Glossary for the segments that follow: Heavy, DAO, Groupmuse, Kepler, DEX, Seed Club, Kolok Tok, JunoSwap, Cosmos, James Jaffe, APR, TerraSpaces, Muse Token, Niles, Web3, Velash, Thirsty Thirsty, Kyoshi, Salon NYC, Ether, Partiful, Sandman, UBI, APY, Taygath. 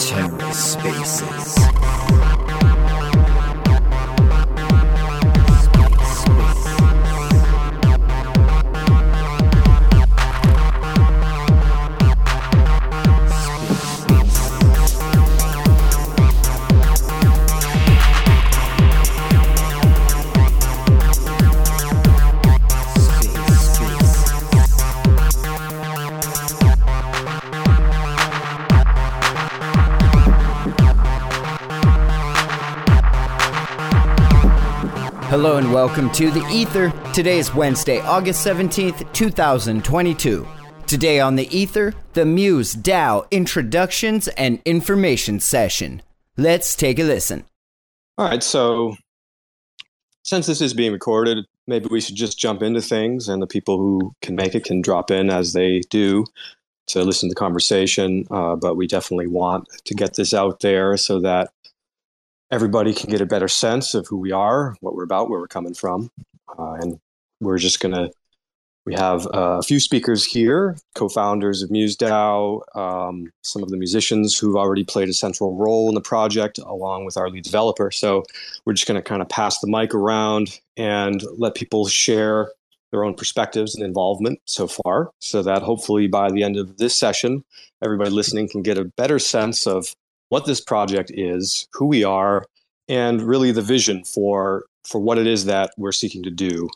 TerraSpaces. Hello and welcome to the Ether. Today is Wednesday, August 17th, 2022. Today on the Ether, the MuseDAO introductions and information session. Let's take a listen. All right, so since this is being recorded, maybe we should just jump into things, and the people who can make it can drop in as they do to listen to the conversation. But we definitely want to get this out there so that everybody can get a better sense of who we are, what we're about, where we're coming from. We have a few speakers here, co-founders of MuseDAO, some of the musicians who've already played a central role in the project, along with our lead developer. So we're just going to kind of pass the mic around and let people share their own perspectives and involvement so far, so that hopefully by the end of this session, everybody listening can get a better sense of what this project is, who we are, and really the vision for what it is that we're seeking to do.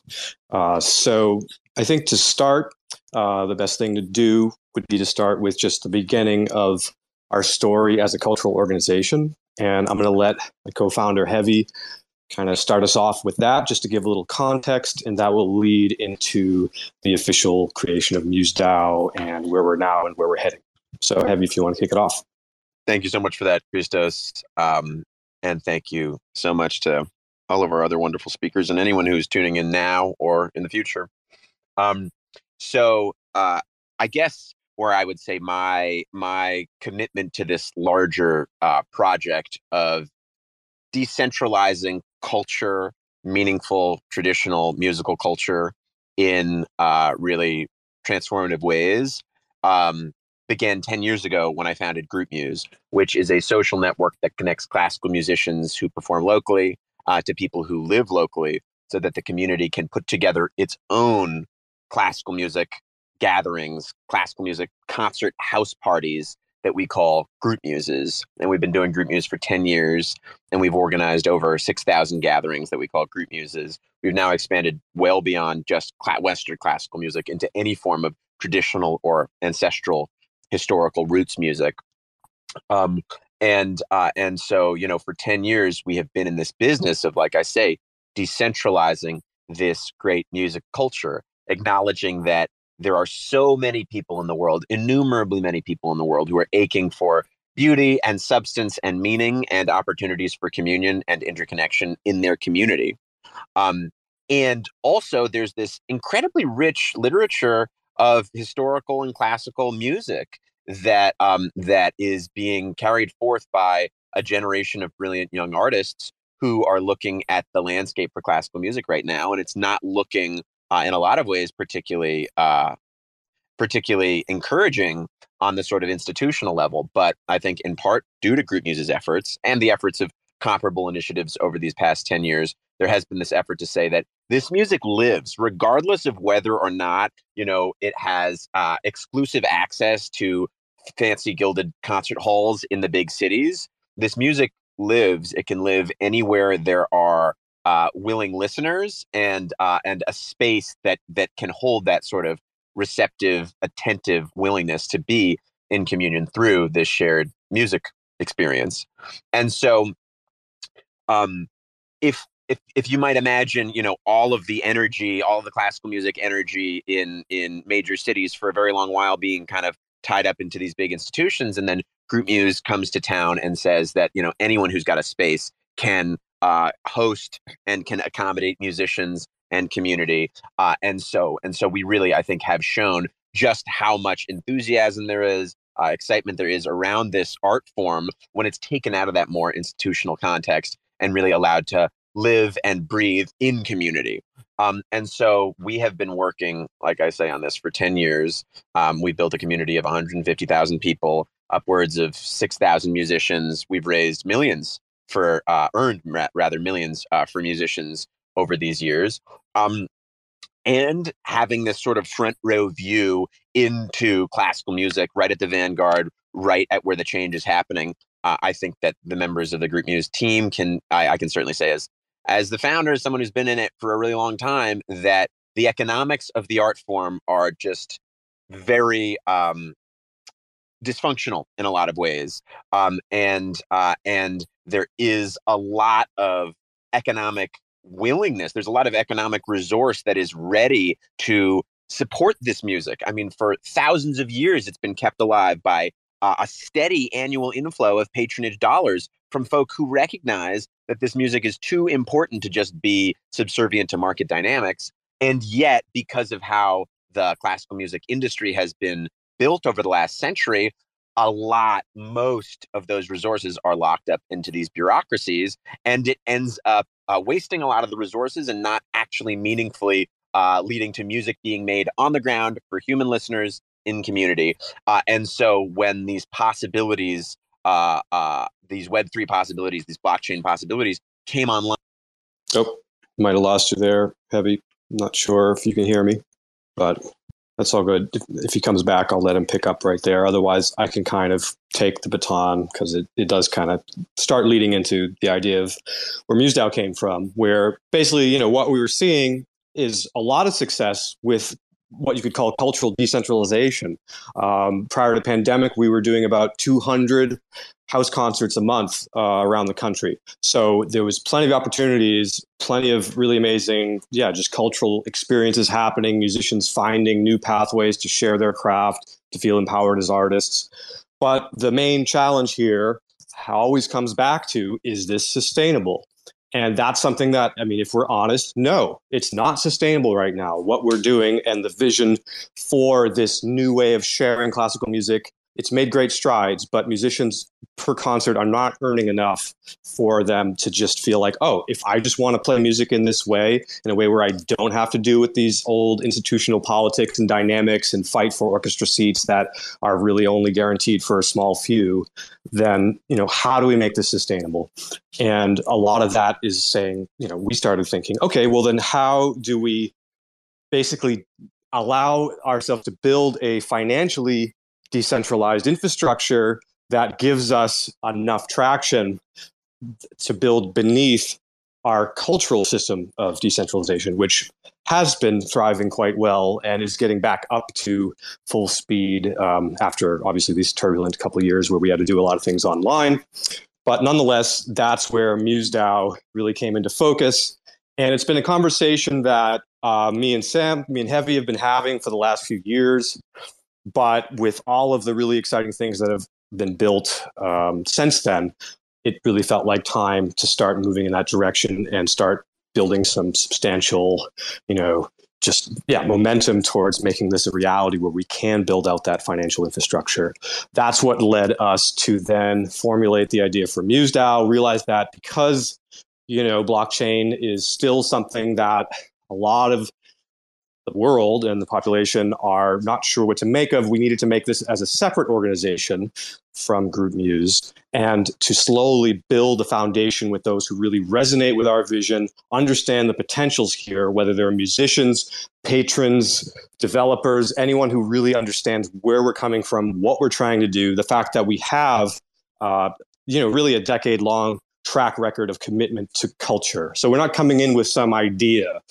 So I think to start, the best thing to do would be to start with just the beginning of our story as a cultural organization. And I'm going to let my co-founder, Heavy, kind of start us off with that, just to give a little context, and that will lead into the official creation of MuseDAO and where we're now and where we're heading. So Heavy, if you want to kick it off. Thank you so much for that, Christos. And thank you so much to all of our other wonderful speakers and anyone who's tuning in now or in the future. I guess where I would say my commitment to this larger project of decentralizing culture, meaningful, traditional musical culture in really transformative ways, began 10 years ago when I founded Groupmuse, which is a social network that connects classical musicians who perform locally to people who live locally, so that the community can put together its own classical music gatherings, classical music concert house parties that we call Groupmuses. And we've been doing Groupmuse for 10 years, and we've organized over 6,000 gatherings that we call Groupmuses. We've now expanded well beyond just Western classical music into any form of traditional or ancestral historical roots music. And so, you know, for 10 years, we have been in this business of, like I say, decentralizing this great music culture, acknowledging that there are so many people in the world, innumerably many people in the world, who are aching for beauty and substance and meaning and opportunities for communion and interconnection in their community. And also there's this incredibly rich literature of historical and classical music that that is being carried forth by a generation of brilliant young artists who are looking at the landscape for classical music right now, and it's not looking in a lot of ways particularly encouraging on the sort of institutional level. But I think in part due to Groupmuse's efforts and the efforts of comparable initiatives over these past 10 years, there has been this effort to say that this music lives regardless of whether or not, you know, it has exclusive access to fancy gilded concert halls in the big cities. This music lives. It can live anywhere there are willing listeners and a space that can hold that sort of receptive, attentive willingness to be in communion through this shared music experience. And so if you might imagine, you know, all of the energy, all of the classical music energy in major cities for a very long while being kind of tied up into these big institutions. And then Groupmuse comes to town and says that, you know, anyone who's got a space can host and can accommodate musicians and community. And so we really, I think, have shown just how much enthusiasm there is, excitement there is around this art form when it's taken out of that more institutional context and really allowed to live and breathe in community. And so we have been working, like I say, on this for 10 years. We built a community of 150,000 people, upwards of 6,000 musicians. We've raised millions for, earned millions for musicians over these years. And having this sort of front row view into classical music, right at the vanguard, right at where the change is happening. I think that the members of the Groupmuse team can, I can certainly say as the founder, as someone who's been in it for a really long time, that the economics of the art form are just very dysfunctional in a lot of ways. And there is a lot of economic willingness. There's a lot of economic resource that is ready to support this music. I mean, for thousands of years, it's been kept alive by a steady annual inflow of patronage dollars from folk who recognize that this music is too important to just be subservient to market dynamics. And yet, because of how the classical music industry has been built over the last century, most of those resources are locked up into these bureaucracies, and it ends up wasting a lot of the resources and not actually meaningfully leading to music being made on the ground for human listeners in community. And so when these possibilities, these Web3 possibilities, these blockchain possibilities came online. Oh, might have lost you there, Heavy. I'm not sure if you can hear me, but that's all good. If he comes back, I'll let him pick up right there. Otherwise, I can kind of take the baton, because it does kind of start leading into the idea of where MuseDAO came from, where basically, you know, what we were seeing is a lot of success with what you could call cultural decentralization. Prior to the pandemic, we were doing about 200 house concerts a month around the country. So there was plenty of opportunities, plenty of really amazing, just cultural experiences happening, musicians finding new pathways to share their craft, to feel empowered as artists. But the main challenge here always comes back to, is this sustainable? And that's something that, I mean, if we're honest, no, it's not sustainable right now. What we're doing and the vision for this new way of sharing classical music, it's made great strides, but musicians per concert are not earning enough for them to just feel like, oh, if I just want to play music in this way, in a way where I don't have to do with these old institutional politics and dynamics and fight for orchestra seats that are really only guaranteed for a small few, then, you know, how do we make this sustainable? And a lot of that is saying, you know, we started thinking, okay, well, then how do we basically allow ourselves to build a financially decentralized infrastructure that gives us enough traction to build beneath our cultural system of decentralization, which has been thriving quite well and is getting back up to full speed after obviously these turbulent couple of years where we had to do a lot of things online. But nonetheless, that's where MuseDAO really came into focus. And it's been a conversation that me and Heavy have been having for the last few years. But with all of the really exciting things that have been built since then, it really felt like time to start moving in that direction and start building some substantial, momentum towards making this a reality where we can build out that financial infrastructure. That's what led us to then formulate the idea for MuseDAO, realize that because, blockchain is still something that a lot of the world and the population are not sure what to make of, we needed to make this as a separate organization from Groupmuse and to slowly build a foundation with those who really resonate with our vision, understand the potentials here, whether they're musicians, patrons, developers, anyone who really understands where we're coming from, what we're trying to do, the fact that we have, really a decade-long track record of commitment to culture. So we're not coming in with some idea.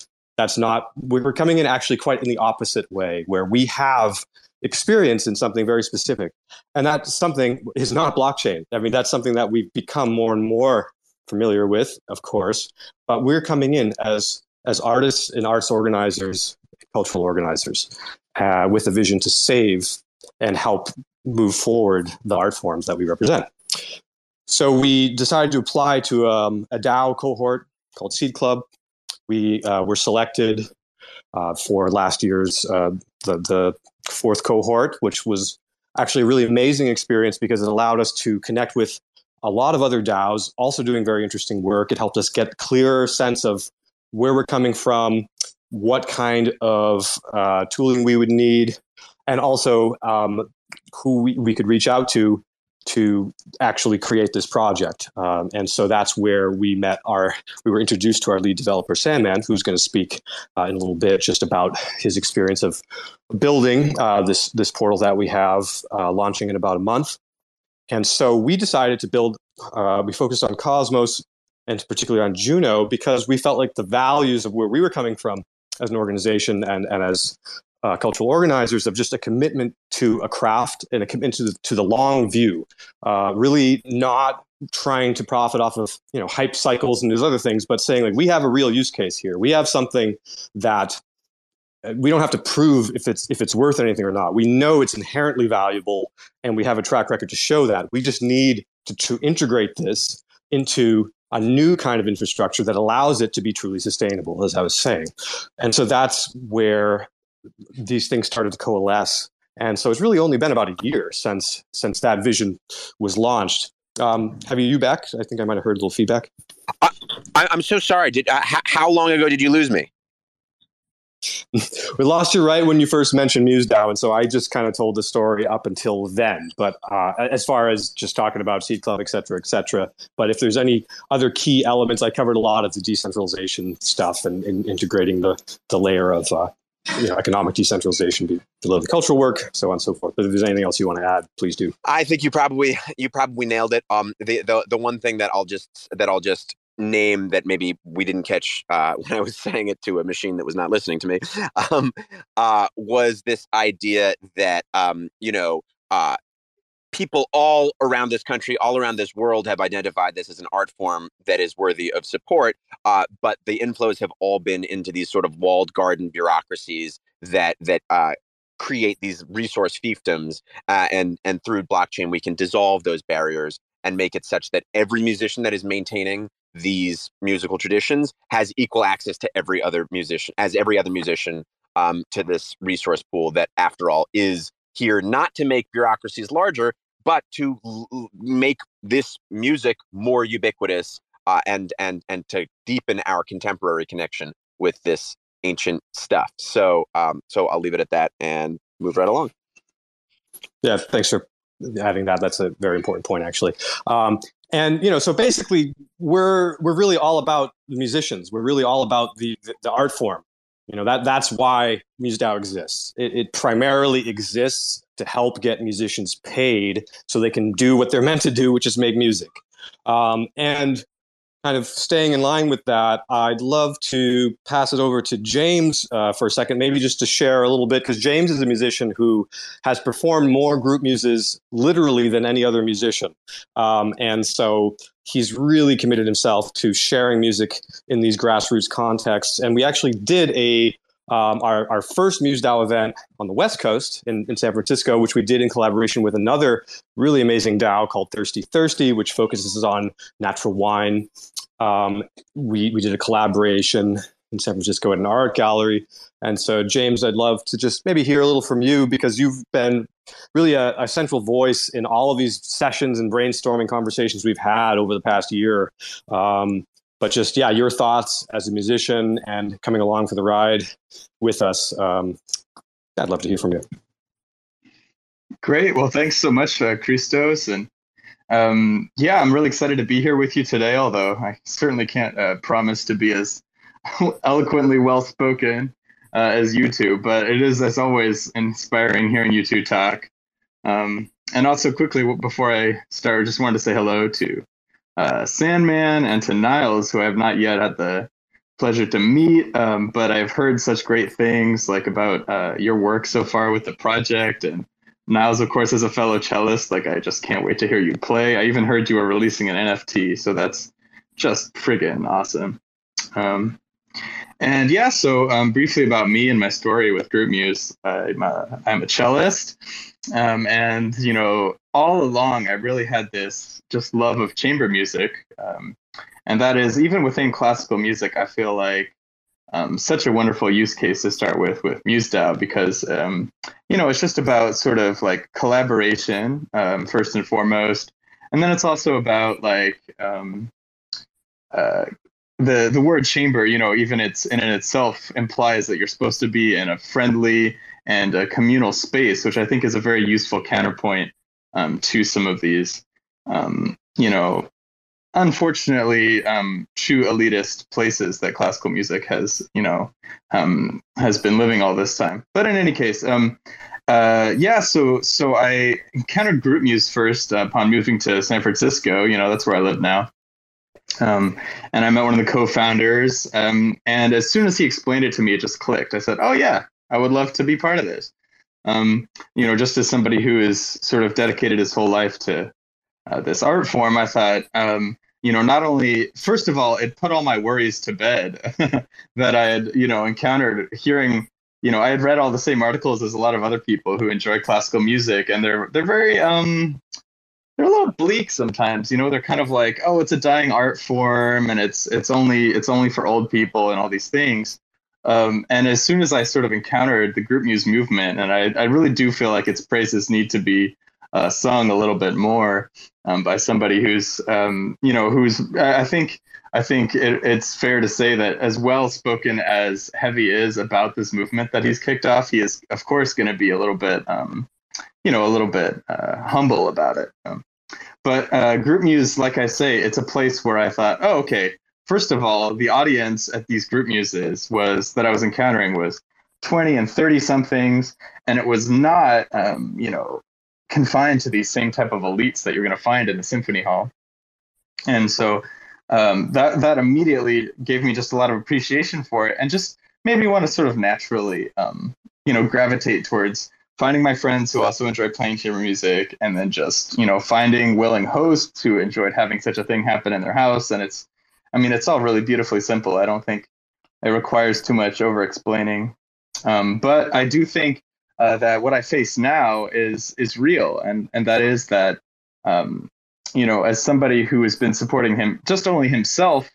We're coming in actually quite in the opposite way, where we have experience in something very specific. And that something is not blockchain. I mean, that's something that we've become more and more familiar with, of course, but we're coming in as artists and arts organizers, cultural organizers, with a vision to save and help move forward the art forms that we represent. So we decided to apply to a DAO cohort called Seed Club. We were selected for last year's the fourth cohort, which was actually a really amazing experience because it allowed us to connect with a lot of other DAOs also doing very interesting work. It helped us get a clearer sense of where we're coming from, what kind of tooling we would need, and also who we could reach out to actually create this project. And so that's where we met we were introduced to our lead developer, Sandman, who's going to speak in a little bit just about his experience of building this portal that we have launching in about a month. And so we decided to build, we focused on Cosmos and particularly on Juno because we felt like the values of where we were coming from as an organization and as cultural organizers of just a commitment to a craft and a commitment to the long view, really not trying to profit off of hype cycles and these other things, but saying like we have a real use case here. We have something that we don't have to prove if it's worth anything or not. We know it's inherently valuable, and we have a track record to show that. We just need to integrate this into a new kind of infrastructure that allows it to be truly sustainable, as I was saying. And so that's where these things started to coalesce. And so it's really only been about a year since that vision was launched. Have you back? I think I might have heard a little feedback. I'm so sorry. How long ago did you lose me? We lost you right when you first mentioned MuseDAO, and so I just kind of told the story up until then. But as far as just talking about Seed Club, et cetera, but if there's any other key elements, I covered a lot of the decentralization stuff and integrating the layer of economic decentralization below the cultural work, so on and so forth. But if there's anything else you want to add, please do. I think you probably nailed it. The one thing that I'll just name that maybe we didn't catch when I was saying it to a machine that was not listening to me was this idea that people all around this country, all around this world, have identified this as an art form that is worthy of support. But the inflows have all been into these sort of walled garden bureaucracies that create these resource fiefdoms. And through blockchain, we can dissolve those barriers and make it such that every musician that is maintaining these musical traditions has equal access to every other musician to this resource pool that, after all, is here not to make bureaucracies larger, but to make this music more ubiquitous and to deepen our contemporary connection with this ancient stuff. So I'll leave it at that and move right along. Yeah, thanks for adding that. That's a very important point, actually. So basically, we're really all about the musicians. We're really all about the art form. That's why MuseDAO exists. It primarily exists to help get musicians paid so they can do what they're meant to do, which is make music. And kind of staying in line with that, I'd love to pass it over to James for a second, maybe just to share a little bit, because James is a musician who has performed more group muses literally than any other musician. And so he's really committed himself to sharing music in these grassroots contexts. And we actually did our first MuseDAO event on the West Coast in San Francisco, which we did in collaboration with another really amazing DAO called Thirsty Thirsty, which focuses on natural wine. We did a collaboration in San Francisco at an art gallery. And so, James, I'd love to just maybe hear a little from you, because you've been really a central voice in all of these sessions and brainstorming conversations we've had over the past year. But just, yeah, your thoughts as a musician and coming along for the ride with us. I'd love to hear from you. Great. Well, thanks so much, Christos. And I'm really excited to be here with you today, although I certainly can't promise to be as eloquently well-spoken as you two. But it is, as always, inspiring hearing you two talk. And also quickly, before I start, just wanted to say hello to Sandman and to Niles, who I have not yet had the pleasure to meet, but I've heard such great things like about your work so far with the project. And Niles, of course, is a fellow cellist. Like, I just can't wait to hear you play. I even heard you were releasing an NFT, so that's just friggin' awesome. Briefly about me and my story with Groupmuse. I'm a cellist, all along I really had this just love of chamber music, and that is, even within classical music, I feel like such a wonderful use case to start with MuseDAO, because it's just about sort of like collaboration, first and foremost, And then it's also about like the word chamber, you know, even it's in itself implies that you're supposed to be in a friendly and a communal space, which I think is a very useful counterpoint to some of these, you know, unfortunately, true elitist places that classical music has, you know, has been living all this time. But in any case, yeah, so I encountered Groupmuse first upon moving to San Francisco. You know, that's where I live now. And I met one of the co-founders. And as soon as he explained it to me, it just clicked. I said, oh, yeah, I would love to be part of this. You know, just as somebody who is sort of dedicated his whole life to this art form, I thought, you know, not only, first of all, it put all my worries to bed that I had, you know, encountered hearing, you know, I had read all the same articles as a lot of other people who enjoy classical music, and they're very, they're a little bleak sometimes, you know, they're kind of like, oh, it's a dying art form, and it's only for old people and all these things. And as soon as I sort of encountered the Groupmuse movement, and I really do feel like its praises need to be sung a little bit more by somebody who's, you know, who's, I think it's fair to say that as well spoken as Heavy is about this movement that he's kicked off, he is, of course, going to be a little bit, you know, a little bit humble about it. But Groupmuse, like I say, it's a place where I thought, oh, OK, first of all, the audience at these Groupmuses that I was encountering was 20 and 30 somethings. And it was not, you know, confined to these same type of elites that you're going to find in the symphony hall. And so that immediately gave me just a lot of appreciation for it, and just made me want to sort of naturally, you know, gravitate towards finding my friends who also enjoy playing chamber music, and then just, you know, finding willing hosts who enjoyed having such a thing happen in their house. And it's, I mean, it's all really beautifully simple. I don't think it requires too much over-explaining. But I do think that what I face now is real, and that is that, you know, as somebody who has been supporting him, just only himself,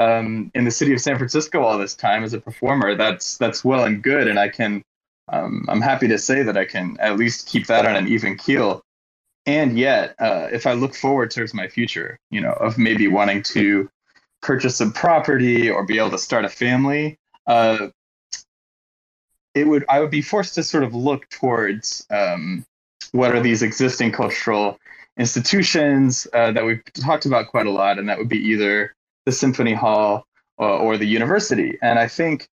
in the city of San Francisco all this time as a performer, that's well and good, and I can, I'm happy to say that I can at least keep that on an even keel. And yet, if I look forward towards my future, you know, of maybe wanting to purchase some property or be able to start a family, I would be forced to sort of look towards what are these existing cultural institutions that we've talked about quite a lot, and that would be either the symphony hall or the university. And I think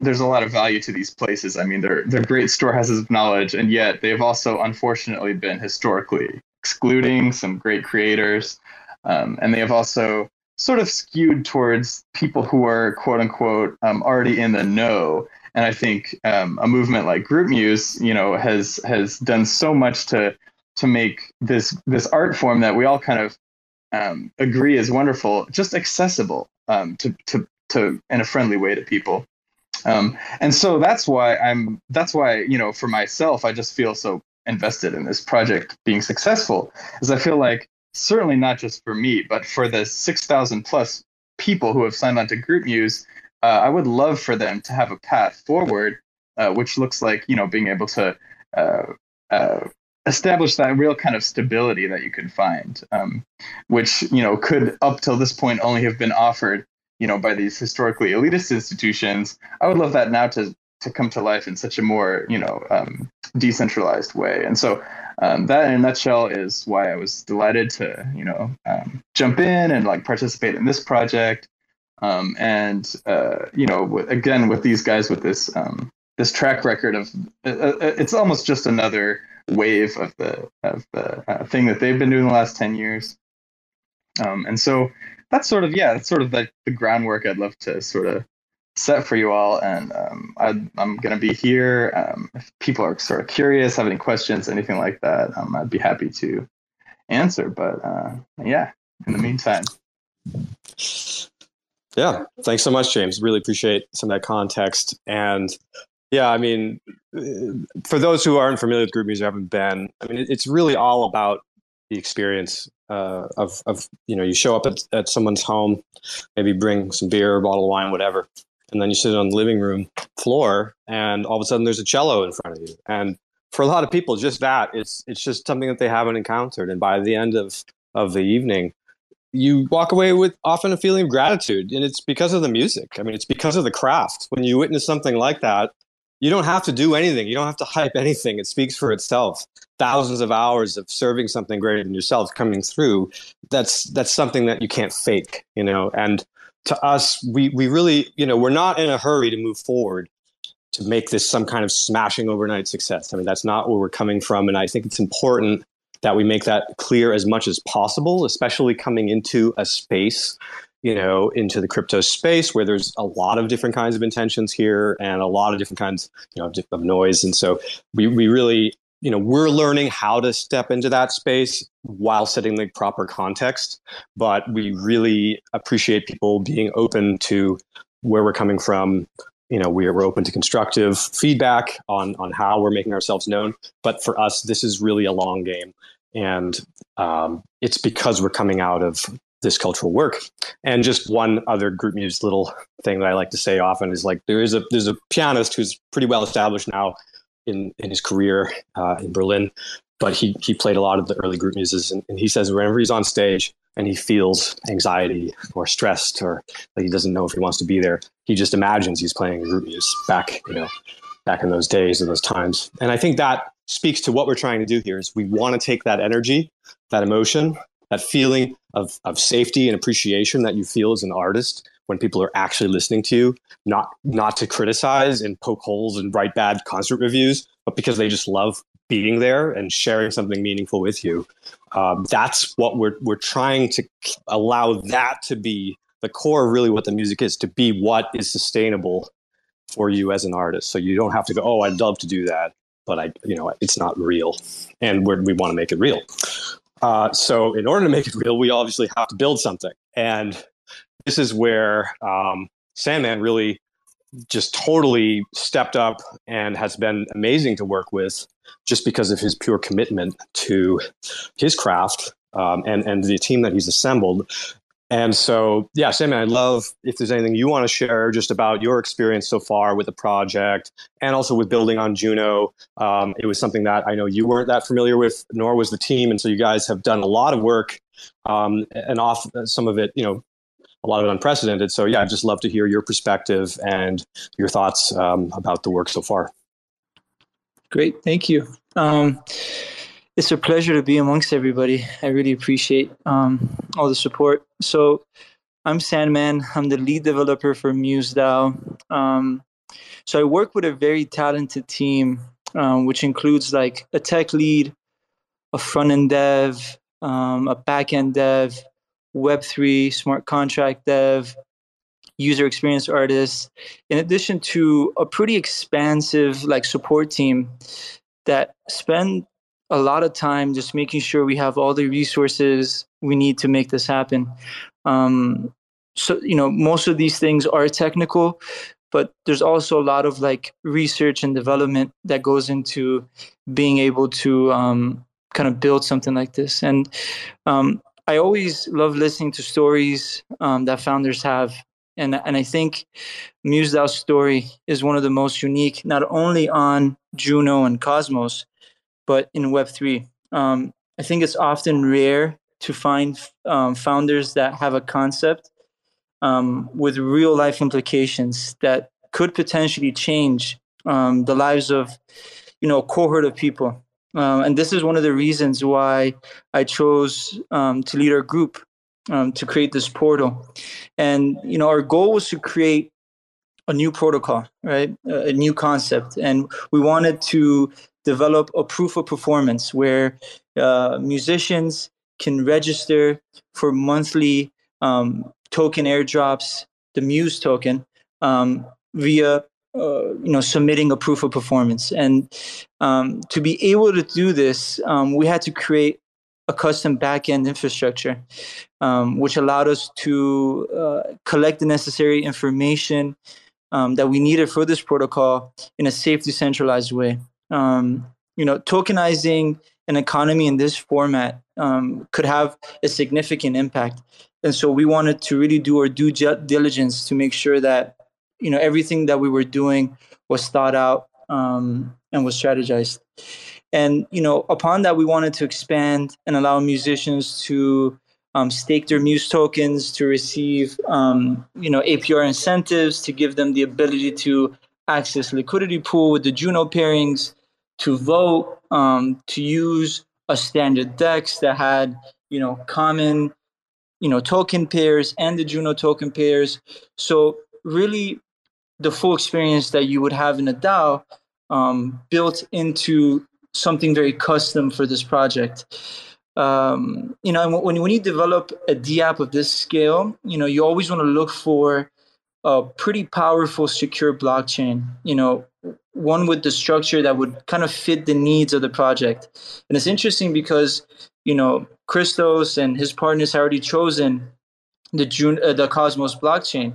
there's a lot of value to these places. I mean, they're great storehouses of knowledge, and yet they've also unfortunately been historically excluding some great creators, and they have also sort of skewed towards people who are, quote unquote, already in the know. And I think a movement like Groupmuse, you know, has done so much to make this art form that we all kind of agree is wonderful, just accessible to in a friendly way to people. And so that's why, you know, for myself, I just feel so invested in this project being successful, as I feel like, certainly not just for me, but for the 6,000 plus people who have signed on to Groupmuse, I would love for them to have a path forward, which looks like, you know, being able to establish that real kind of stability that you can find, which, you know, could up till this point only have been offered, you know, by these historically elitist institutions. I would love that now to come to life in such a more, you know, decentralized way. And so that in a nutshell is why I was delighted to, you know, jump in and like participate in this project. And you know, again, with these guys, with this, this track record of, it's almost just another wave of the thing that they've been doing the last 10 years. And so that's sort of like the groundwork I'd love to sort of set for you all, and I'm gonna be here. If people are sort of curious, have any questions, anything like that, I'd be happy to answer. But yeah, in the meantime, yeah, thanks so much, James. Really appreciate some of that context. And yeah, I mean, for those who aren't familiar with Groupmuse or haven't been, I mean, it's really all about the experience of you know, you show up at someone's home, maybe bring some beer, bottle of wine, whatever. And then you sit on the living room floor, and all of a sudden there's a cello in front of you. And for a lot of people, just that it's just something that they haven't encountered. And by the end of the evening, you walk away with often a feeling of gratitude, and it's because of the music. I mean, it's because of the craft. When you witness something like that, you don't have to do anything. You don't have to hype anything. It speaks for itself. Thousands of hours of serving something greater than yourself coming through. That's something that you can't fake, you know. And to us, we really, you know, we're not in a hurry to move forward to make this some kind of smashing overnight success. I mean, that's not where we're coming from. And I think it's important that we make that clear as much as possible, especially coming into a space, you know, into the crypto space where there's a lot of different kinds of intentions here and a lot of different kinds, you know, of noise. And so we really, you know, we're learning how to step into that space while setting the proper context. But we really appreciate people being open to where we're coming from. You know, we're open to constructive feedback on how we're making ourselves known. But for us, this is really a long game. And it's because we're coming out of this cultural work. And just one other Groupmuse little thing that I like to say often is, like, there's a pianist who's pretty well established now in his career in Berlin. But he played a lot of the early Groupmuses. And he says whenever he's on stage and he feels anxiety or stressed or like he doesn't know if he wants to be there, he just imagines he's playing Groupmuse back, you know, back in those days and those times. And I think that speaks to what we're trying to do here is we want to take that energy, that emotion, that feeling of safety and appreciation that you feel as an artist when people are actually listening to you, not to criticize and poke holes and write bad concert reviews, but because they just love being there and sharing something meaningful with you. That's what we're trying to allow, that to be the core of really what the music is, to be what is sustainable for you as an artist. So you don't have to go, oh, I'd love to do that, but I, you know, it's not real. And we want to make it real. So in order to make it real, we obviously have to build something. And this is where Sandman really just totally stepped up and has been amazing to work with just because of his pure commitment to his craft and the team that he's assembled. And so, yeah, Sandman, I'd love if there's anything you want to share just about your experience so far with the project and also with building on Juno. It was something that I know you weren't that familiar with, nor was the team. And so you guys have done a lot of work and off some of it, you know, a lot of it unprecedented. So yeah, I'd just love to hear your perspective and your thoughts about the work so far. Great, thank you. It's a pleasure to be amongst everybody. I really appreciate all the support. So I'm Sandman. I'm the lead developer for MuseDAO. So I work with a very talented team, which includes like a tech lead, a front-end dev, a back-end dev, Web3, smart contract dev, user experience artists, in addition to a pretty expansive like support team that spend a lot of time just making sure we have all the resources we need to make this happen. So, you know, most of these things are technical, but there's also a lot of like research and development that goes into being able to kind of build something like this. And I always love listening to stories that founders have. And I think MuseDAO's story is one of the most unique, not only on Juno and Cosmos, but in Web3. I think it's often rare to find founders that have a concept with real life implications that could potentially change the lives of, you know, a cohort of people. And this is one of the reasons why I chose to lead our group, to create this portal. And, you know, our goal was to create a new protocol, right? A new concept. And we wanted to develop a proof of performance where musicians can register for monthly token airdrops, the Muse token, via you know, submitting a proof of performance. And to be able to do this, we had to create a custom backend infrastructure, which allowed us to collect the necessary information that we needed for this protocol in a safe, decentralized way. You know, tokenizing an economy in this format could have a significant impact. And so we wanted to really do our due diligence to make sure that, you know, everything that we were doing was thought out and was strategized. And, you know, upon that, we wanted to expand and allow musicians to stake their Muse tokens, to receive, you know, APR incentives, to give them the ability to access liquidity pool with the Juno pairings, to vote, to use a standard DEX that had, you know, common, you know, token pairs and the Juno token pairs. So really the full experience that you would have in a DAO built into something very custom for this project. You know, and when you develop a dApp of this scale, you know, you always want to look for a pretty powerful, secure blockchain, you know, one with the structure that would kind of fit the needs of the project. And it's interesting because, you know, Christos and his partners had already chosen the Cosmos blockchain.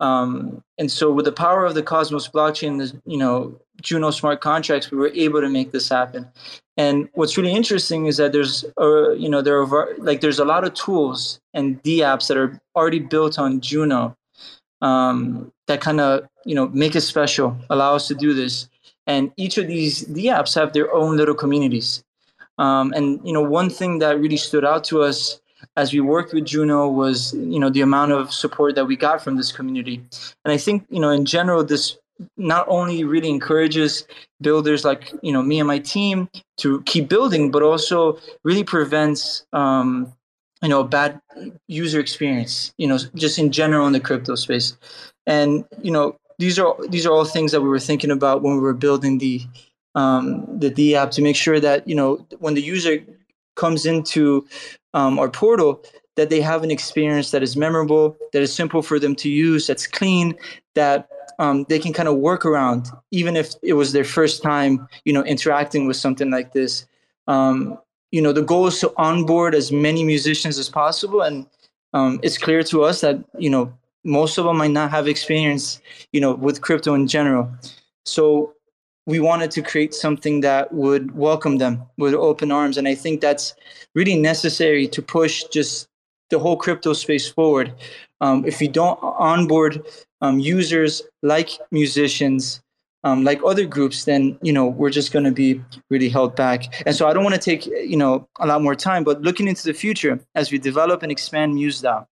And so with the power of the Cosmos blockchain, the, you know, Juno smart contracts, we were able to make this happen. And what's really interesting is that there's, you know, there's a lot of tools and dApps that are already built on Juno that kind of, you know, make it special, allow us to do this. And each of these dApps have their own little communities. And, you know, one thing that really stood out to us as we worked with Juno was, you know, the amount of support that we got from this community. And I think, you know, in general, this not only really encourages builders like, you know, me and my team to keep building, but also really prevents, you know, bad user experience, you know, just in general in the crypto space. And, you know, these are all things that we were thinking about when we were building the dApp, to make sure that, you know, when the user comes into our portal, that they have an experience that is memorable, that is simple for them to use, that's clean, that they can kind of work around, even if it was their first time, you know, interacting with something like this. You know, the goal is to onboard as many musicians as possible. And it's clear to us that, you know, most of them might not have experience, you know, with crypto in general. So we wanted to create something that would welcome them with open arms. And I think that's really necessary to push just the whole crypto space forward. If you don't onboard users like musicians, like other groups, then, you know, we're just going to be really held back. And so I don't want to take, you know, a lot more time, but looking into the future as we develop and expand MuseDAO,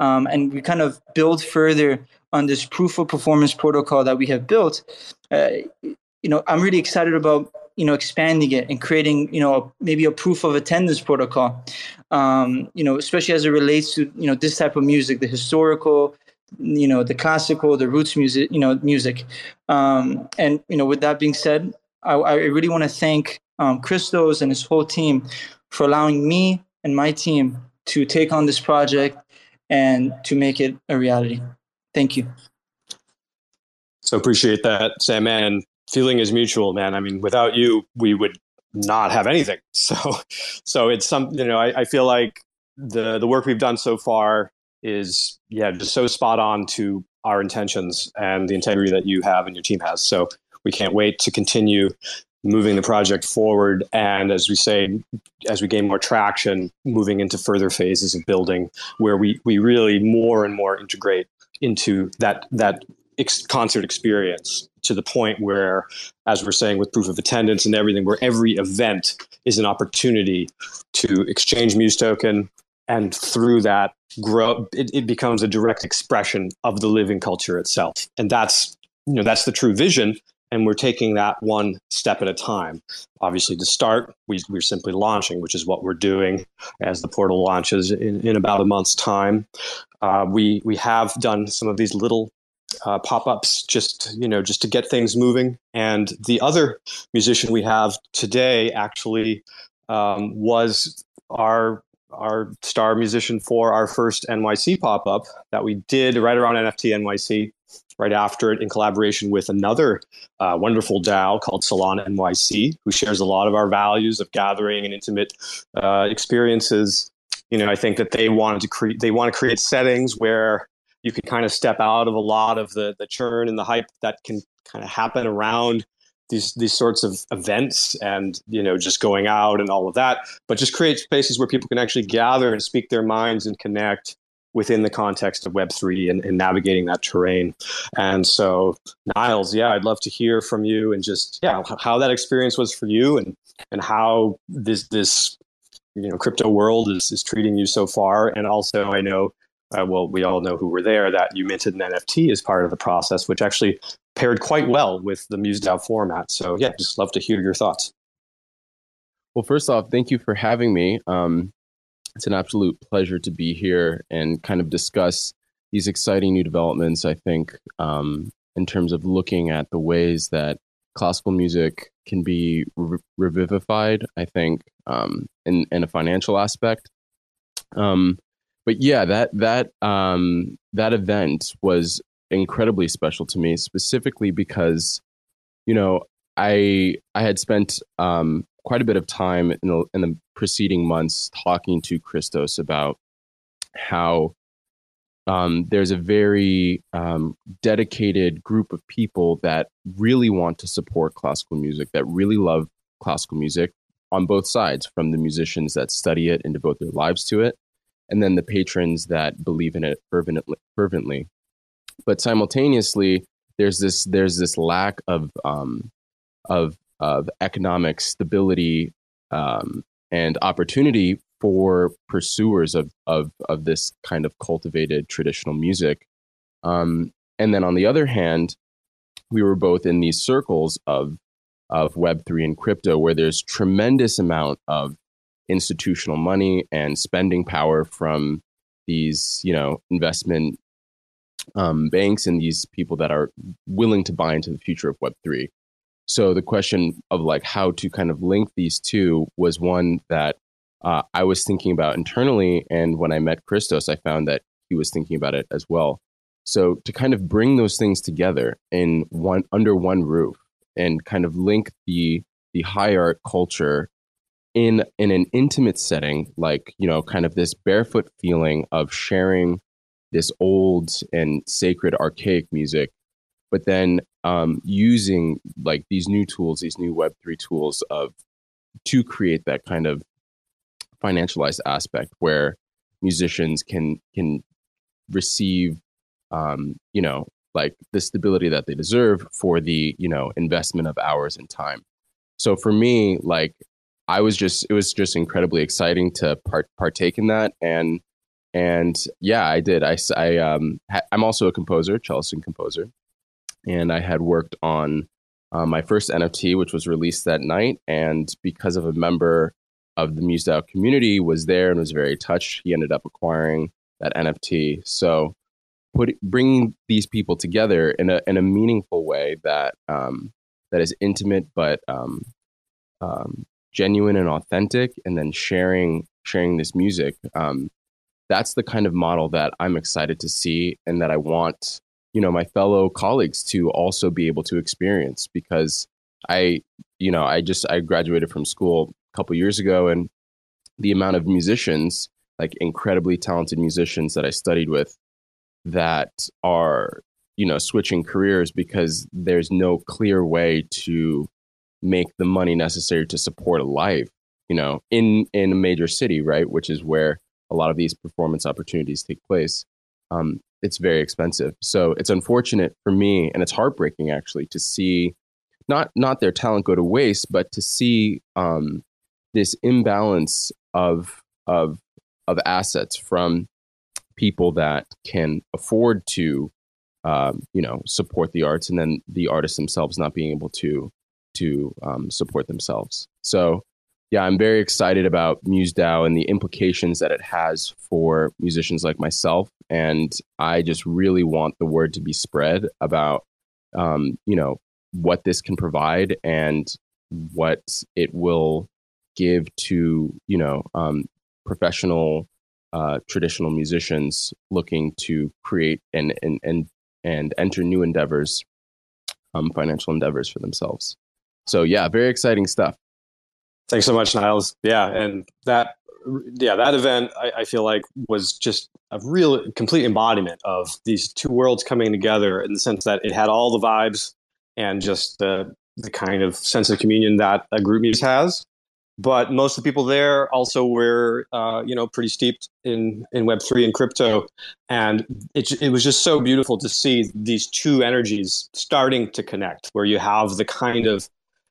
and we kind of build further on this proof of performance protocol that we have built, you know, I'm really excited about, you know, expanding it and creating, you know, maybe a proof of attendance protocol, you know, especially as it relates to, you know, this type of music, the historical, you know, the classical, the roots music, you know, music. And, you know, with that being said, I really want to thank Christos and his whole team for allowing me and my team to take on this project and to make it a reality. Thank you. So appreciate that, Sandman. Feeling is mutual, man. I mean, without you, we would not have anything. So it's something, you know, I feel like the work we've done so far is, yeah, just so spot on to our intentions and the integrity that you have and your team has. So we can't wait to continue moving the project forward. And as we say, as we gain more traction, moving into further phases of building where we really more and more integrate into that concert experience, to the point where, as we're saying with proof of attendance and everything, where every event is an opportunity to exchange Muse token, and through that grow, it becomes a direct expression of the living culture itself. And that's, you know, that's the true vision. And we're taking that one step at a time. Obviously, to start, we're simply launching, which is what we're doing as the portal launches in about a month's time. We have done some of these little pop-ups just to get things moving. And the other musician we have today actually was our star musician for our first NYC pop-up that we did right around NFT NYC, right after it, in collaboration with another wonderful DAO called Salon NYC, who shares a lot of our values of gathering and intimate experiences. You know, I think that they want to create settings where you can kind of step out of a lot of the churn and the hype that can kind of happen around these sorts of events and, you know, just going out and all of that, but just create spaces where people can actually gather and speak their minds and connect within the context of Web3 and navigating that terrain. And so, Niles, yeah, I'd love to hear from you and just, yeah, how that experience was for you and how this you know, crypto world is treating you so far. And also, I know, well, we all know who were there, that you minted an NFT as part of the process, which actually paired quite well with the MuseDAO format. So yeah, just love to hear your thoughts. Well, first off, thank you for having me. It's an absolute pleasure to be here and kind of discuss these exciting new developments, I think, in terms of looking at the ways that classical music can be revivified, I think, in a financial aspect. But yeah, that event was incredibly special to me, specifically because, you know, I had spent quite a bit of time in the preceding months talking to Christos about how there's a very dedicated group of people that really want to support classical music, that really love classical music on both sides, from the musicians that study it and devote their lives to it, and then the patrons that believe in it fervently. But simultaneously, there's this lack of economic stability and opportunity for pursuers of this kind of cultivated traditional music. And then on the other hand, we were both in these circles of Web3 and crypto, where there's tremendous amount of institutional money and spending power from these, you know, investment banks and these people that are willing to buy into the future of Web3. So the question of like how to kind of link these two was one that I was thinking about internally. And when I met Christos, I found that he was thinking about it as well. So to kind of bring those things together in one, under one roof, and kind of link the high art culture in an intimate setting, like, you know, kind of this barefoot feeling of sharing this old and sacred archaic music, but then using like these new tools, these new Web3 tools to create that kind of financialized aspect where musicians can receive, you know, like the stability that they deserve for the, you know, investment of hours and time. So for me, like it was just incredibly exciting to partake in that. And yeah, I did. I'm also a composer, Chelson composer. And I had worked on my first NFT, which was released that night. And because of a member of the MuseDAO community was there and was very touched, he ended up acquiring that NFT. So bringing these people together in a meaningful way that is intimate but genuine and authentic, and then sharing this music, that's the kind of model that I'm excited to see and that I want, you know, my fellow colleagues to also be able to experience, because I graduated from school a couple years ago, and the amount of musicians, like incredibly talented musicians that I studied with, that are, you know, switching careers because there's no clear way to make the money necessary to support a life, you know, in a major city, right, which is where a lot of these performance opportunities take place. It's very expensive. So it's unfortunate for me, and it's heartbreaking actually to see not their talent go to waste, but to see this imbalance of assets from people that can afford to you know, support the arts, and then the artists themselves not being able to support themselves. So yeah, I'm very excited about MuseDAO and the implications that it has for musicians like myself. And I just really want the word to be spread about, you know, what this can provide and what it will give to, you know, professional traditional musicians looking to create and enter new endeavors, financial endeavors for themselves. So yeah, very exciting stuff. Thanks so much, Niles. Yeah, and that event, I feel like, was just a real complete embodiment of these two worlds coming together, in the sense that it had all the vibes and just the kind of sense of communion that a Groupmuse has, But most of the people there also were, pretty steeped in Web3 and crypto. And it was just so beautiful to see these two energies starting to connect, where you have the kind of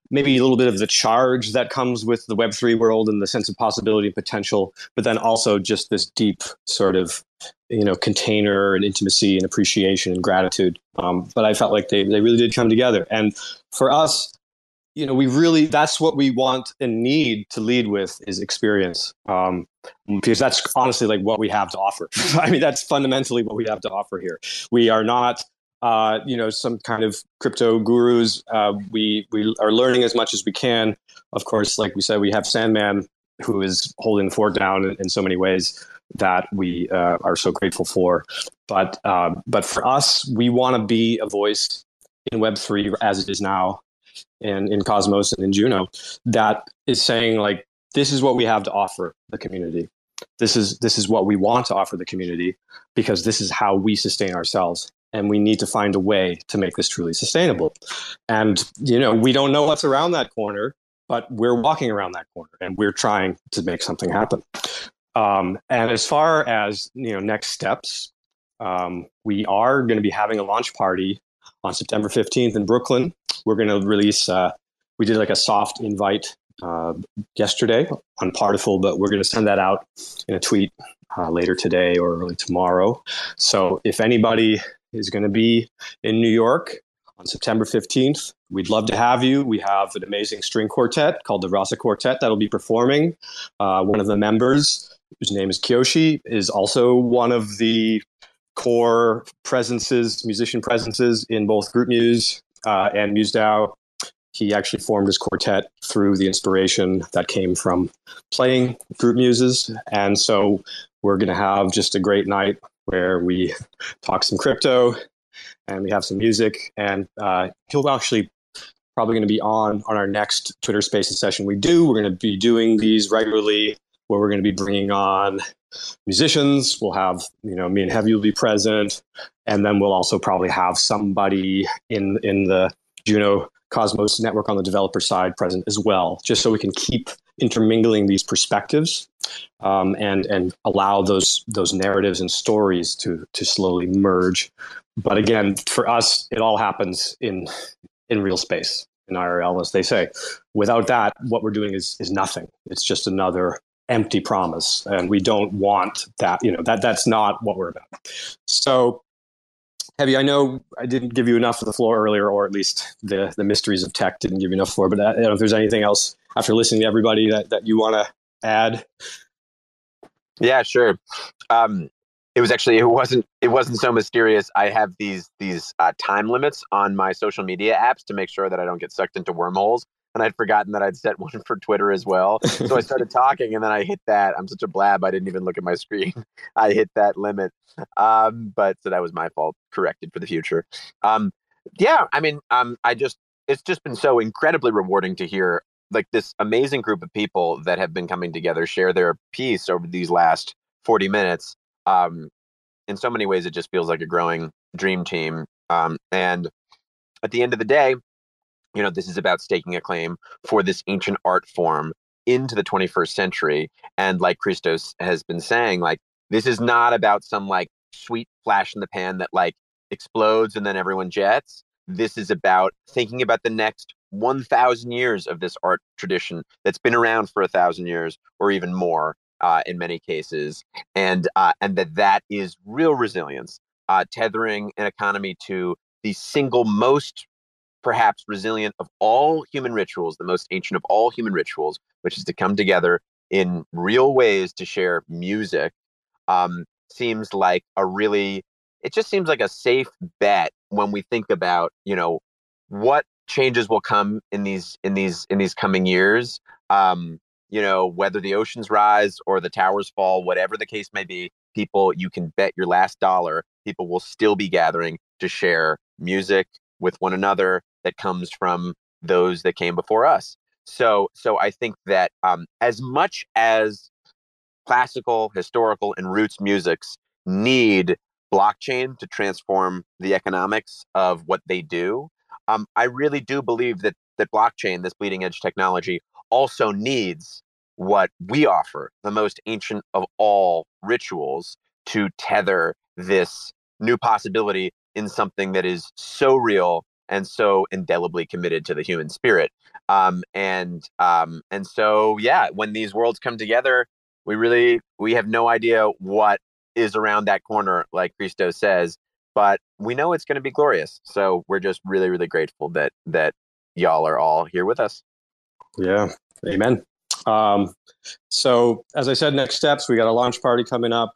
maybe a little bit of the charge that comes with the Web3 world and the sense of possibility and potential, but then also just this deep sort of, container and intimacy and appreciation and gratitude. But I felt like they really did come together. And for us, we really, that's what we want and need to lead with is experience. Because that's honestly like what we have to offer. I mean, that's fundamentally what we have to offer here. We are not, some kind of crypto gurus. We are learning as much as we can. Of course, like we said, we have Sandman, who is holding the fort down in so many ways that we are so grateful for. But for us, we want to be a voice in Web3 as it is now, and in Cosmos and in Juno, that is saying like, this is what we have to offer the community. This is what we want to offer the community, because this is how we sustain ourselves. And we need to find a way to make this truly sustainable. And, we don't know what's around that corner, but we're walking around that corner and we're trying to make something happen. And as far as, next steps, we are going to be having a launch party on September 15th in Brooklyn. We're going to release, we did like a soft invite yesterday on Partiful, but we're going to send that out in a tweet later today or early tomorrow. So if anybody is going to be in New York on September 15th, we'd love to have you. We have an amazing string quartet called the Rasa Quartet that'll be performing. One of the members, whose name is Kyoshi, is also one of the core presences, musician presences in both Groupmuse and MuseDAO. He actually formed his quartet through the inspiration that came from playing Groupmuses. And so we're going to have just a great night where we talk some crypto and we have some music. And he'll actually probably going to be on our next Twitter Spaces session we do. We're going to be doing these regularly, where we're going to be bringing on musicians. We'll have, me and Heavy will be present. And then we'll also probably have somebody in the Juno Cosmos network on the developer side present as well, just so we can keep intermingling these perspectives and allow those narratives and stories to slowly merge. But again, for us, it all happens in real space, in IRL, as they say. Without that, what we're doing is nothing. It's just another empty promise, and we don't want that. That's not what we're about. So, Heavy, I know I didn't give you enough of the floor earlier, or at least the mysteries of tech didn't give you enough floor, but I don't know if there's anything else after listening to everybody that you want to add. Yeah, sure. It wasn't so mysterious. I have these time limits on my social media apps to make sure that I don't get sucked into wormholes. And I'd forgotten that I'd set one for Twitter as well. So I started talking and then I hit that. I'm such a blab. I didn't even look at my screen. I hit that limit. But so that was my fault, corrected for the future. It's just been so incredibly rewarding to hear like this amazing group of people that have been coming together, share their piece over these last 40 minutes. In so many ways, it just feels like a growing dream team. And at the end of the day, this is about staking a claim for this ancient art form into the 21st century. And like Christos has been saying, like, this is not about some like sweet flash in the pan that like explodes and then everyone jets. This is about thinking about the next 1,000 years of this art tradition that's been around for 1,000 years or even more in many cases. And that is real resilience, tethering an economy to the single most perhaps resilient of all human rituals, the most ancient of all human rituals, which is to come together in real ways to share music, seems like a safe bet when we think about, what changes will come in these coming years, whether the oceans rise or the towers fall, whatever the case may be, you can bet your last dollar, people will still be gathering to share music with one another that comes from those that came before us. So I think that as much as classical, historical, and roots musics need blockchain to transform the economics of what they do, I really do believe that blockchain, this bleeding edge technology, also needs what we offer, the most ancient of all rituals, to tether this new possibility in something that is so real and so indelibly committed to the human spirit. And so, yeah, when these worlds come together, we have no idea what is around that corner, like Christos says, but we know it's going to be glorious. So we're just really, really grateful that y'all are all here with us. Yeah. Amen. So as I said, next steps, we got a launch party coming up.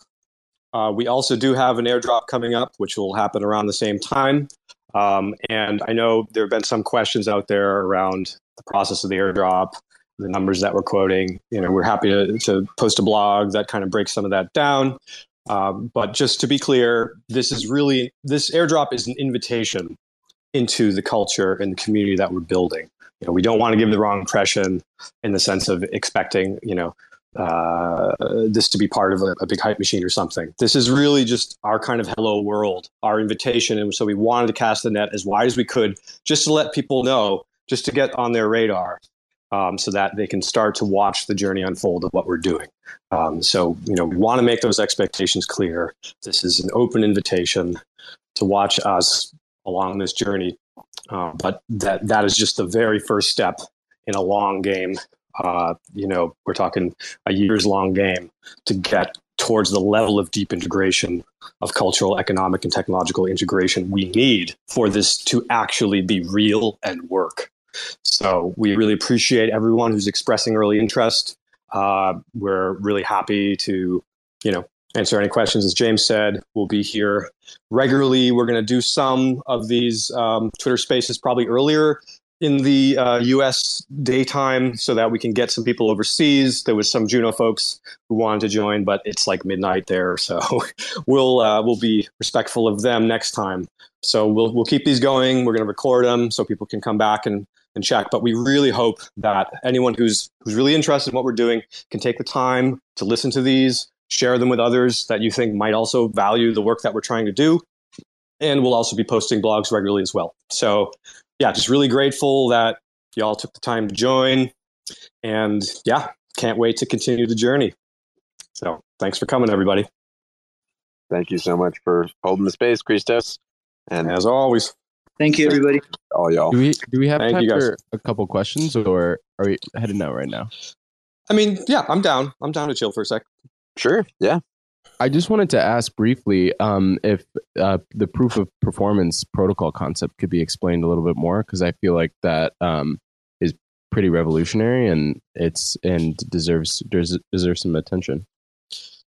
We also do have an airdrop coming up, which will happen around the same time. And I know there have been some questions out there around the process of the airdrop, the numbers that we're quoting. You know, we're happy to post a blog that kind of breaks some of that down. But just to be clear, this airdrop is an invitation into the culture and the community that we're building. You know, we don't want to give the wrong impression in the sense of expecting, you know, this to be part of a big hype machine or something. This is really just our kind of hello world, our invitation. And so we wanted to cast the net as wide as we could, just to let people know, just to get on their radar, so that they can start to watch the journey unfold of what we're doing. So, you know, we want to make those expectations clear. This is an open invitation to watch us along this journey. But that is just the very first step in a long game. You know, we're talking a years-long game to get towards the level of deep integration of cultural, economic, and technological integration we need for this to actually be real and work. So we really appreciate everyone who's expressing early interest. We're really happy to, you know, answer any questions. As James said, we'll be here regularly. We're going to do some of these Twitter spaces probably earlier in the U.S. daytime so that we can get some people overseas. There was some Juno folks who wanted to join, but it's like midnight there. So we'll be respectful of them next time. So we'll keep these going. We're going to record them so people can come back and check. But we really hope that anyone who's really interested in what we're doing can take the time to listen to these, share them with others that you think might also value the work that we're trying to do. And we'll also be posting blogs regularly as well. So yeah, just really grateful that y'all took the time to join, and yeah, can't wait to continue the journey. So thanks for coming, everybody. Thank you so much for holding the space, Christos. And as always, thank you, everybody. All y'all. Do we have time for a couple questions, or are we heading out right now? I mean, yeah, I'm down to chill for a sec. Sure. Yeah. I just wanted to ask briefly if the proof of performance protocol concept could be explained a little bit more, because I feel like that is pretty revolutionary and deserves some attention.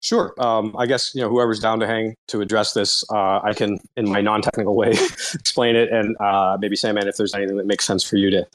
Sure. I guess, you know, whoever's down to hang to address this, I can, in my non-technical way, explain it, and maybe Sandman, if there's anything that makes sense for you to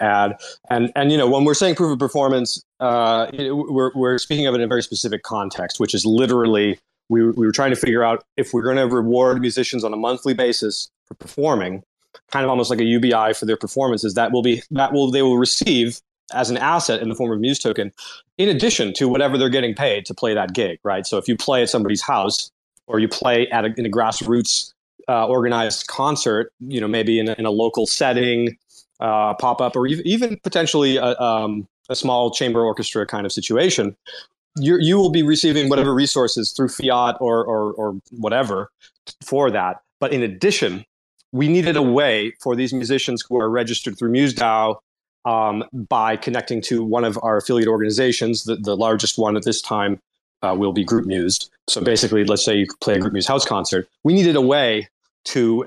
add. And you know, when we're saying proof of performance, we're speaking of it in a very specific context, which is literally we were trying to figure out if we're going to reward musicians on a monthly basis for performing, kind of almost like a UBI for their performances that they will receive as an asset in the form of Muse Token, in addition to whatever they're getting paid to play that gig, right? So if you play at somebody's house, or you play at in a grassroots organized concert, you know, maybe in a local setting, pop up, or even potentially a small chamber orchestra kind of situation, you will be receiving whatever resources through fiat or whatever for that. But in addition, we needed a way for these musicians who are registered through MuseDAO by connecting to one of our affiliate organizations. The largest one at this time will be Groupmuse. So basically, let's say you play a Groupmuse house concert. We needed a way to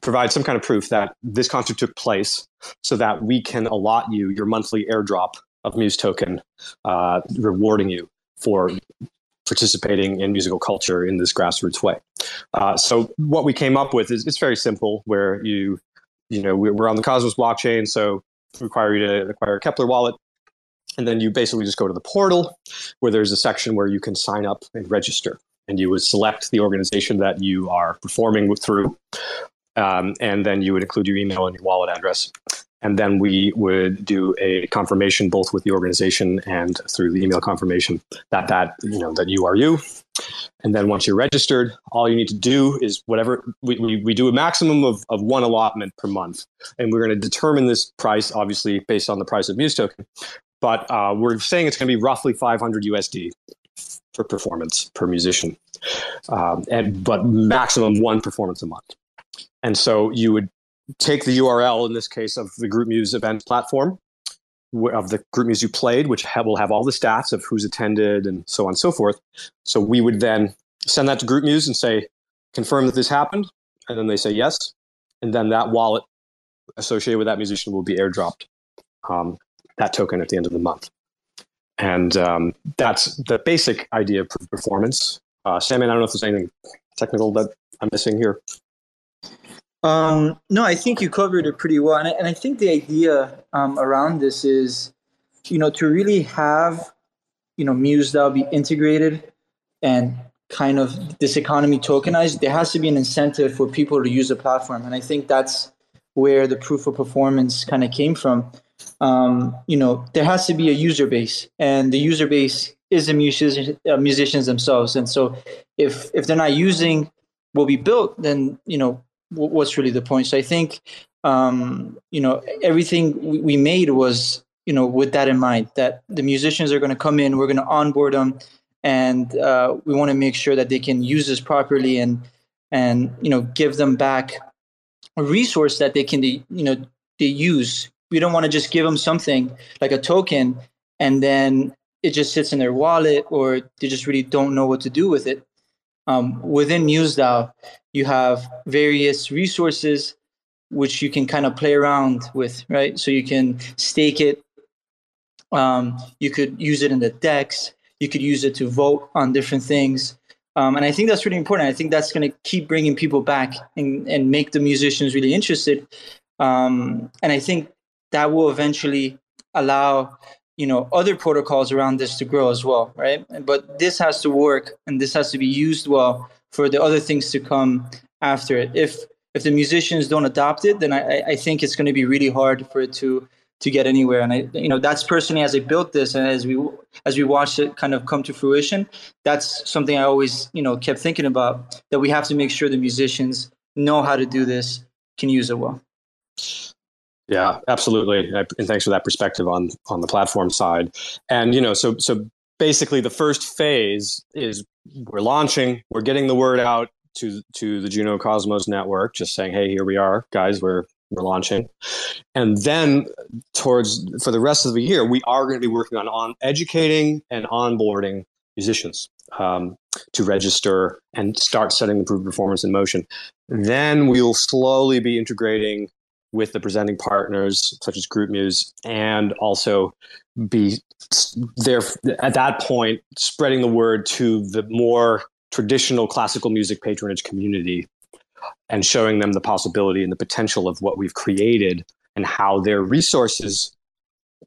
provide some kind of proof that this concert took place, so that we can allot you your monthly airdrop of Muse Token, rewarding you for participating in musical culture in this grassroots way. So what we came up with is, it's very simple, where you know, we're on the Cosmos blockchain, so require you to acquire a Kepler wallet. And then you basically just go to the portal where there's a section where you can sign up and register. And you would select the organization that you are performing through, and then you would include your email and your wallet address. And then we would do a confirmation both with the organization and through the email confirmation that you are you. And then once you're registered, all you need to do is whatever we do a maximum of one allotment per month. And we're going to determine this price, obviously, based on the price of Muse Token. But we're saying it's going to be roughly $500 per performance per musician, but maximum one performance a month. And so you would take the URL, in this case, of the Groupmuse event platform, of the Groupmuse you played, which will have all the stats of who's attended and so on and so forth. So we would then send that to Groupmuse and say, confirm that this happened. And then they say yes. And then that wallet associated with that musician will be airdropped that token at the end of the month. And that's the basic idea of performance. Sam, I don't know if there's anything technical that I'm missing here. No, I think you covered it pretty well. And I think the idea around this is, to really have, MuseDAO be integrated and kind of this economy tokenized, there has to be an incentive for people to use the platform. And I think that's where the proof of performance kind of came from. There has to be a user base, and the user base is the musicians themselves. And so if they're not using what we built, then, what's really the point? So I think, everything we made was, with that in mind, that the musicians are going to come in, we're going to onboard them, and we want to make sure that they can use this properly and give them back a resource that they can, they use. We don't want to just give them something like a token and then it just sits in their wallet or they just really don't know what to do with it. Within MuseDAO, you have various resources which you can kind of play around with, right? So you can stake it. You could use it in the DEX. You could use it to vote on different things. And I think that's really important. I think that's going to keep bringing people back and make the musicians really interested. And I think that will eventually allow other protocols around this to grow as well, right? But this has to work, and this has to be used well for the other things to come after it. If the musicians don't adopt it, then I think it's going to be really hard for it to get anywhere. And that's personally, as I built this and as we watched it kind of come to fruition, that's something I always kept thinking about, that we have to make sure the musicians know how to do this, can use it well. Yeah, absolutely. And thanks for that perspective on the platform side. And, so basically the first phase is we're launching, we're getting the word out to the Juno Cosmos network, just saying, hey, here we are, guys, we're launching. And then for the rest of the year, we are going to be working on educating and onboarding musicians to register and start setting the proof of performance in motion. Then we will slowly be integrating with the presenting partners such as Groupmuse, and also be there at that point spreading the word to the more traditional classical music patronage community and showing them the possibility and the potential of what we've created and how their resources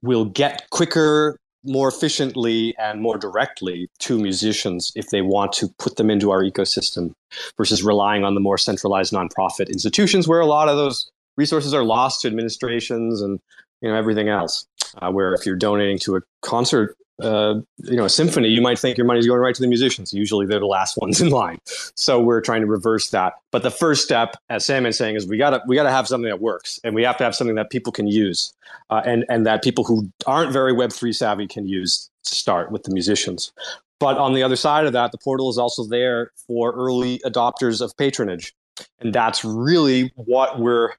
will get quicker, more efficiently, and more directly to musicians if they want to put them into our ecosystem versus relying on the more centralized nonprofit institutions where a lot of those resources are lost to administrations and everything else. Where if you're donating to a concert, a symphony, you might think your money's going right to the musicians. Usually they're the last ones in line. So we're trying to reverse that. But the first step, as Sam is saying, is we gotta have something that works, and we have to have something that people can use, and that people who aren't very Web3 savvy can use to start with the musicians. But on the other side of that, the portal is also there for early adopters of patronage, and that's really what we're.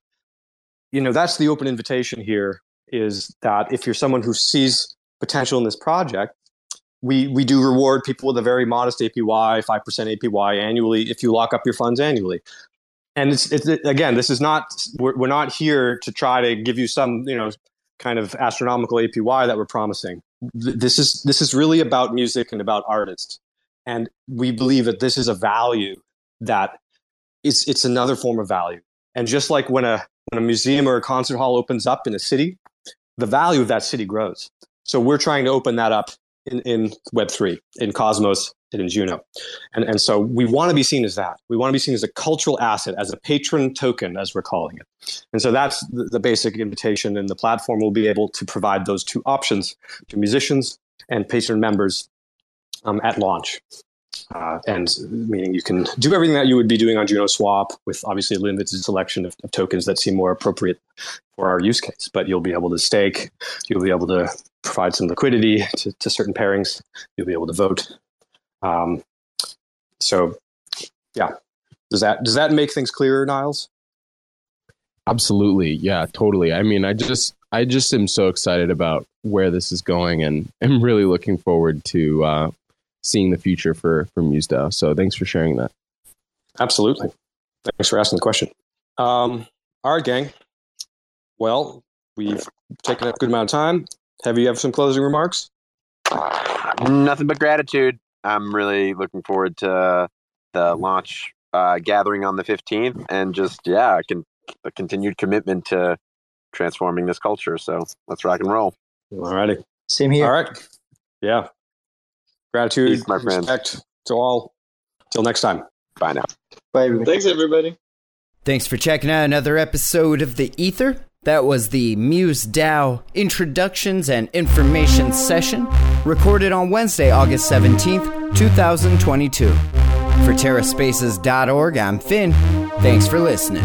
That's the open invitation here, is that if you're someone who sees potential in this project, we do reward people with a very modest APY, 5% APY annually, if you lock up your funds annually. And again, this is not, we're not here to try to give you some, kind of astronomical APY that we're promising. This is really about music and about artists. And we believe that this is a value that it's another form of value. And just like when a museum or a concert hall opens up in a city, the value of that city grows. So we're trying to open that up in Web3, in Cosmos, and in Juno. And so we want to be seen as that. We want to be seen as a cultural asset, as a patron token, as we're calling it. And so that's the basic invitation, and the platform will be able to provide those two options to musicians and patron members at launch. And meaning you can do everything that you would be doing on JunoSwap with obviously a limited selection of tokens that seem more appropriate for our use case. But you'll be able to stake, you'll be able to provide some liquidity to certain pairings, you'll be able to vote. So, yeah, does that make things clearer, Niles? Absolutely, yeah, totally. I mean, I just am so excited about where this is going, and I'm really looking forward to seeing the future for MuseDAO. So thanks for sharing that. Absolutely. Thanks for asking the question. All right, gang. Well, we've taken up a good amount of time. Have you some closing remarks? Nothing but gratitude. I'm really looking forward to the launch gathering on the 15th, and just, yeah, a continued commitment to transforming this culture. So let's rock and roll. All righty. Same here. All right. Yeah. Gratitude, peace, my friend. Respect to all. Till next time. Bye now. Bye, everybody. Thanks, everybody. Thanks for checking out another episode of The Ether. That was the MuseDAO Introductions and Information Session, recorded on Wednesday, August 17th, 2022. For TerraSpaces.org, I'm Finn. Thanks for listening.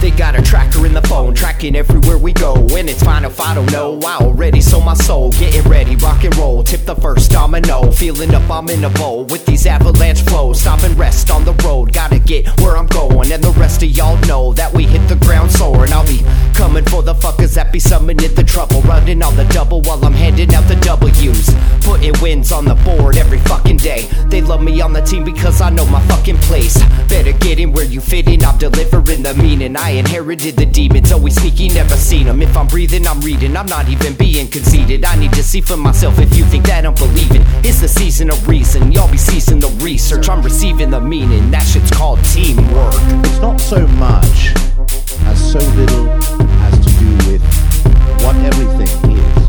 They got a tracker in the phone, tracking everywhere we go. And it's fine if I don't know. I already sold my soul. Getting ready, rock and roll. Tip the first domino. Feeling up, I'm in a bowl with these avalanche flows. Stop and rest on the road. Gotta get where I'm going. And the rest of y'all know that we hit the ground soaring. I'll be coming for the fuckers that be summoning the trouble. Running on the double while I'm handing out the W's. Putting wins on the board every fucking day. They love me on the team because I know my fucking place. Better get in where you fit in. I'm delivering the meaning. I inherited the demons, always sneaky, never seen them. If I'm breathing, I'm reading, I'm not even being conceited. I need to see for myself if you think that I'm believing. It's the season of reason, y'all be seizing the research. I'm receiving the meaning, that shit's called teamwork. It's not so much as so little as to do with what everything is.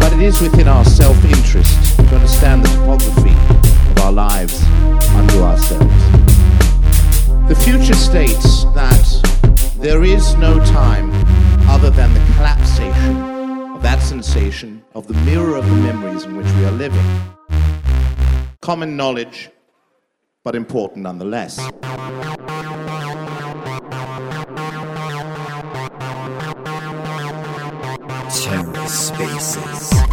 But it is within our self-interest to understand the topography of our lives unto ourselves. The future states that there is no time other than the collapsation of that sensation of the mirror of the memories in which we are living. Common knowledge, but important nonetheless. Terra Spaces.